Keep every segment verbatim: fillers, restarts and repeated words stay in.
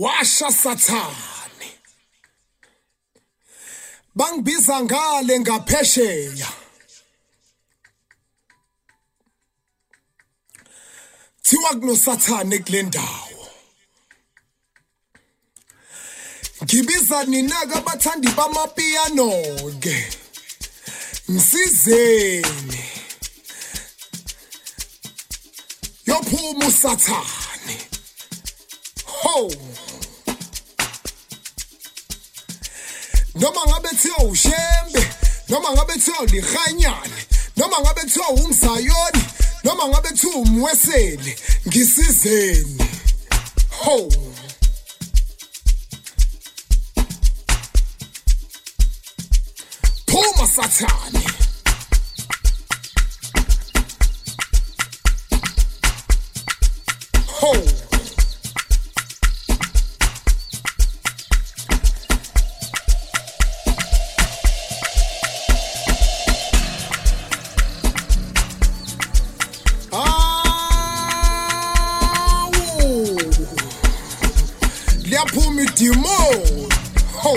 washa Sathane. Bangibiza ngale ngaphesheya. Thiwa kuno Sathane kule ndawo. Ngibiza nina kabathandi bamapiyano ke. Msizeni. Yophuma uSathane. Ho. Noma ngabe thiwa uShembe, noma ngabe thiwa uLikhanyane, noma ngabe thiwa uMzayoni, noma ngabe thiwa uMweseli, ngisizeni. Ho. Phuma Sathane. Ho. Ah, oh. Liaphuma idimoni. Ho.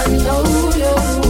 I know you.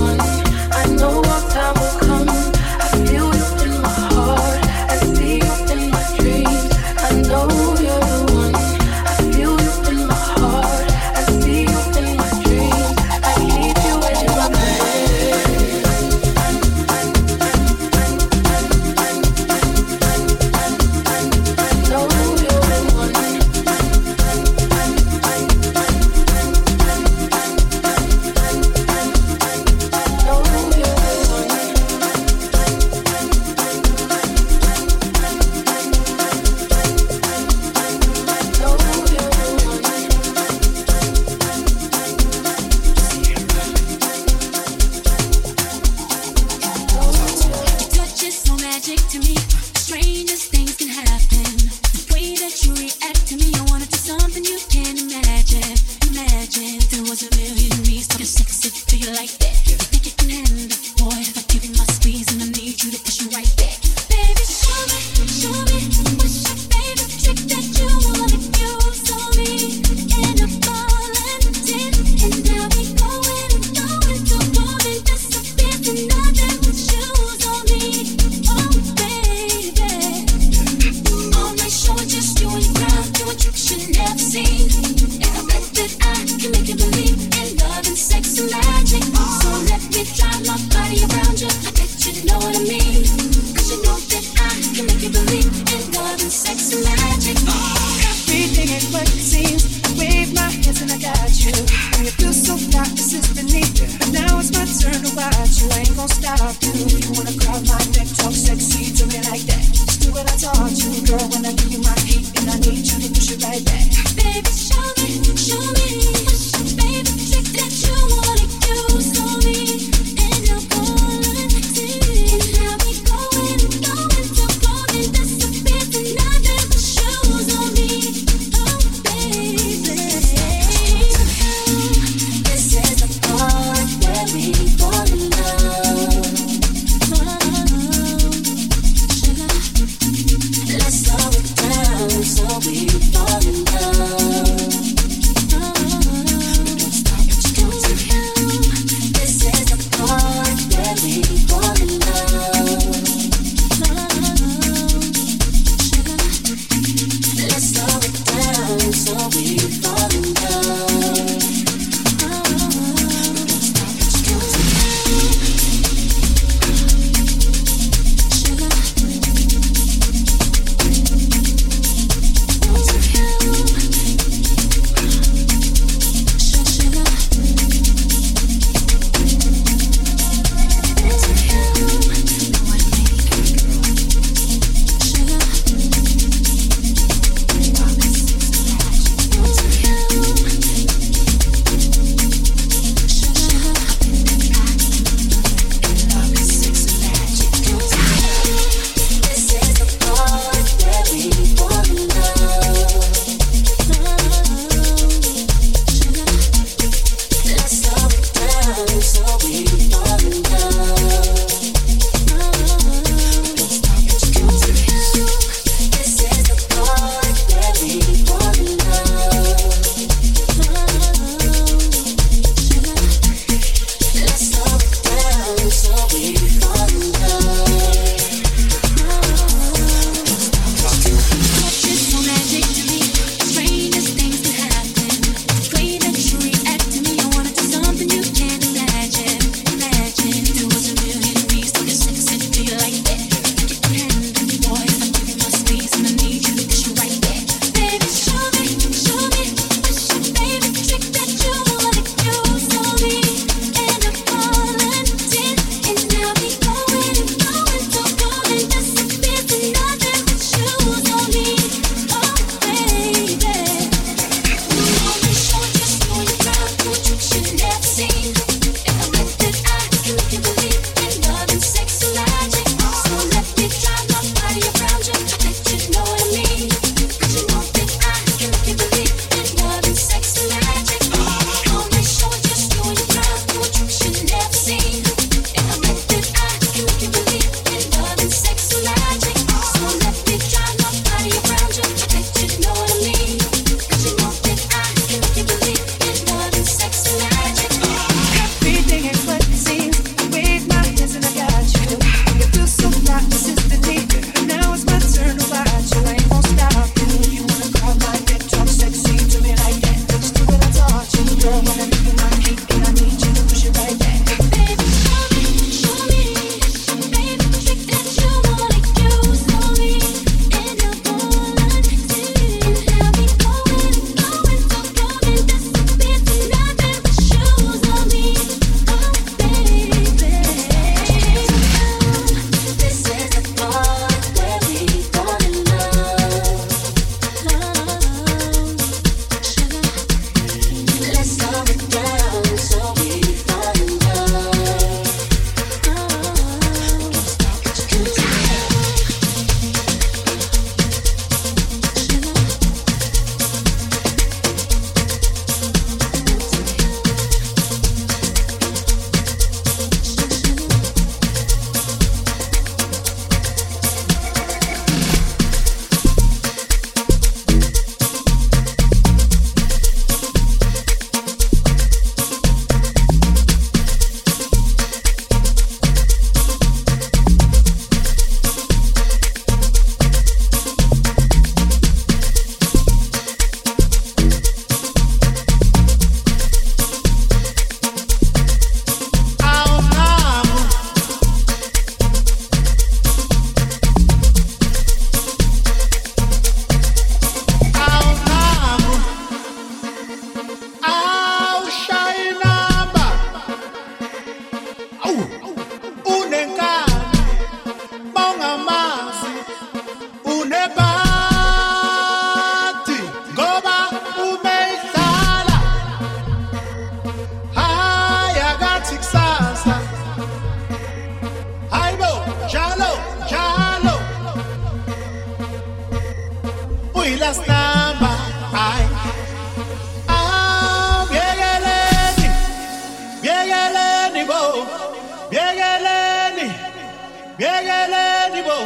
Biegeleni bo,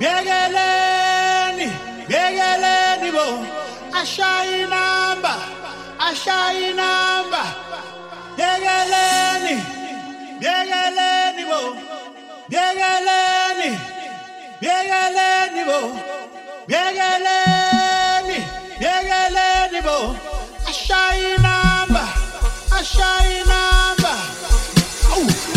biegeleni, biegeleni bo. Ashai namba, ashai namba. Biegeleni, biegeleni bo, biegeleni, biegeleni bo, biegeleni, biegeleni bo. Ashai namba, ashai namba. Oh.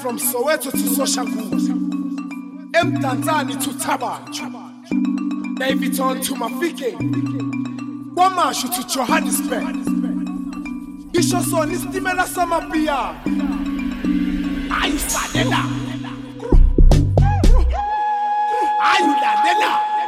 From Soweto to Soshanguve, Mtanzani to Taba, Davidson to Mafike, Wamashu to Johannesburg, Bishopson is Timela Samapia, Ayusadela, Ayuladela.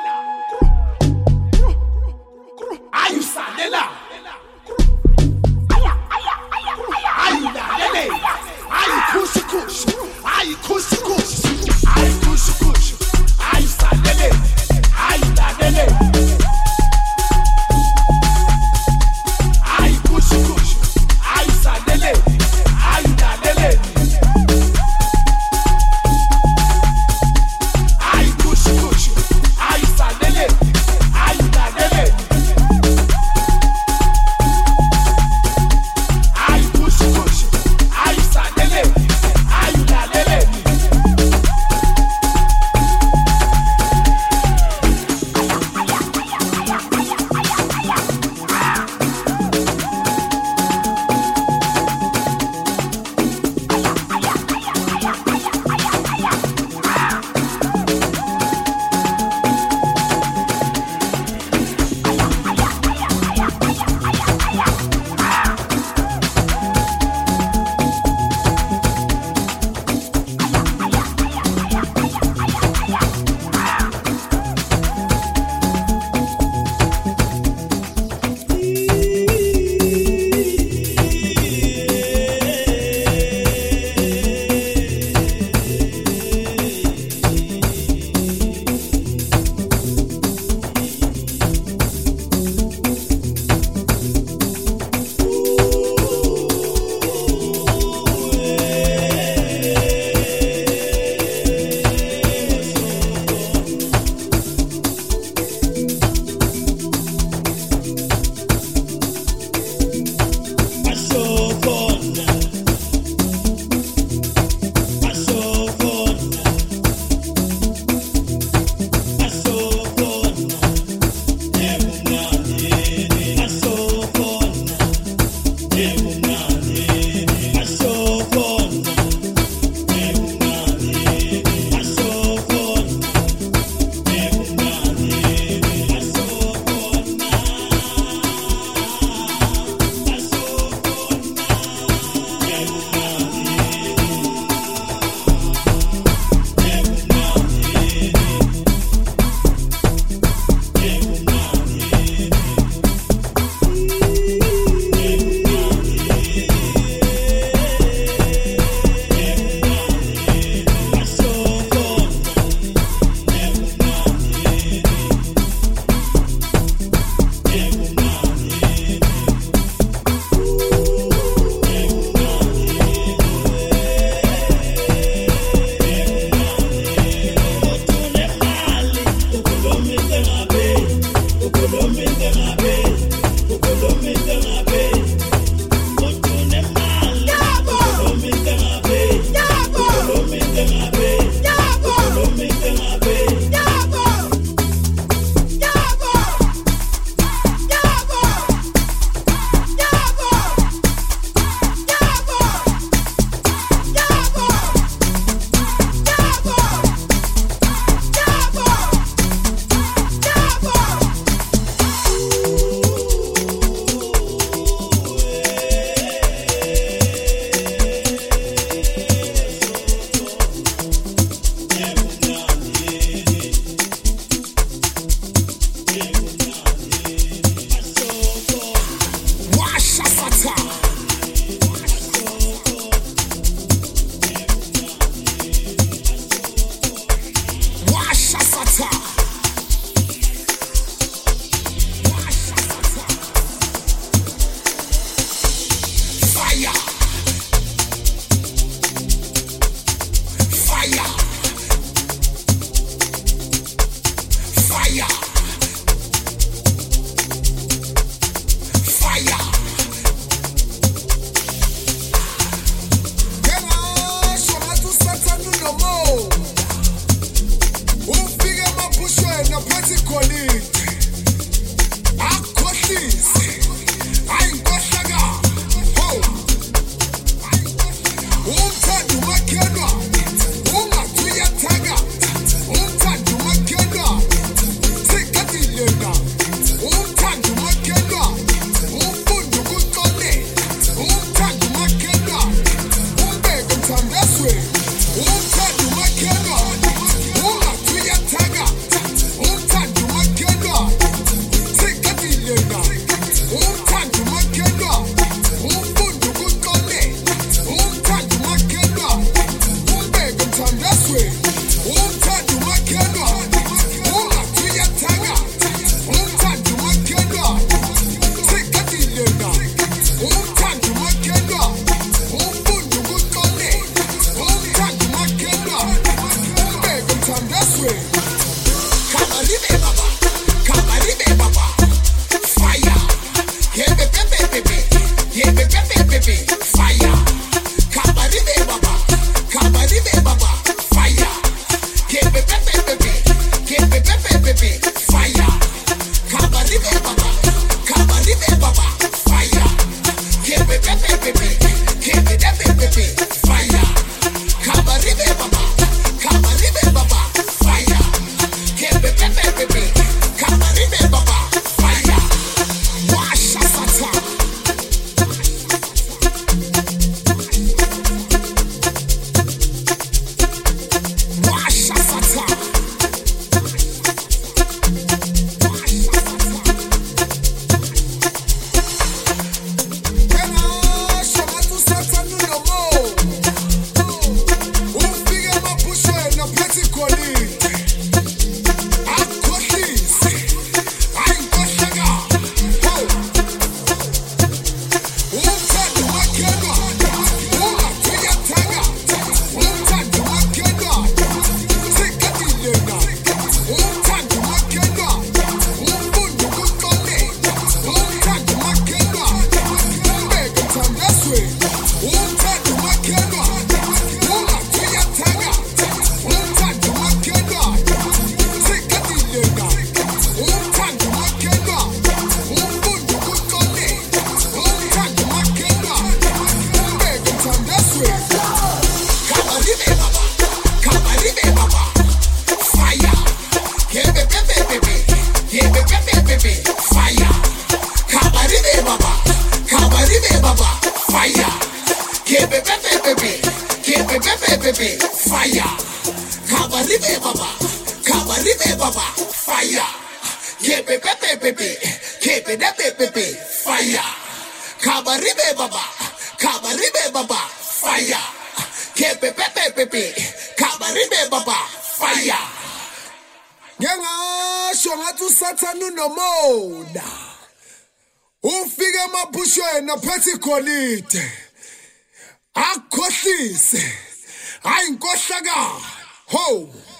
Akosis, ain't kosaga, ho.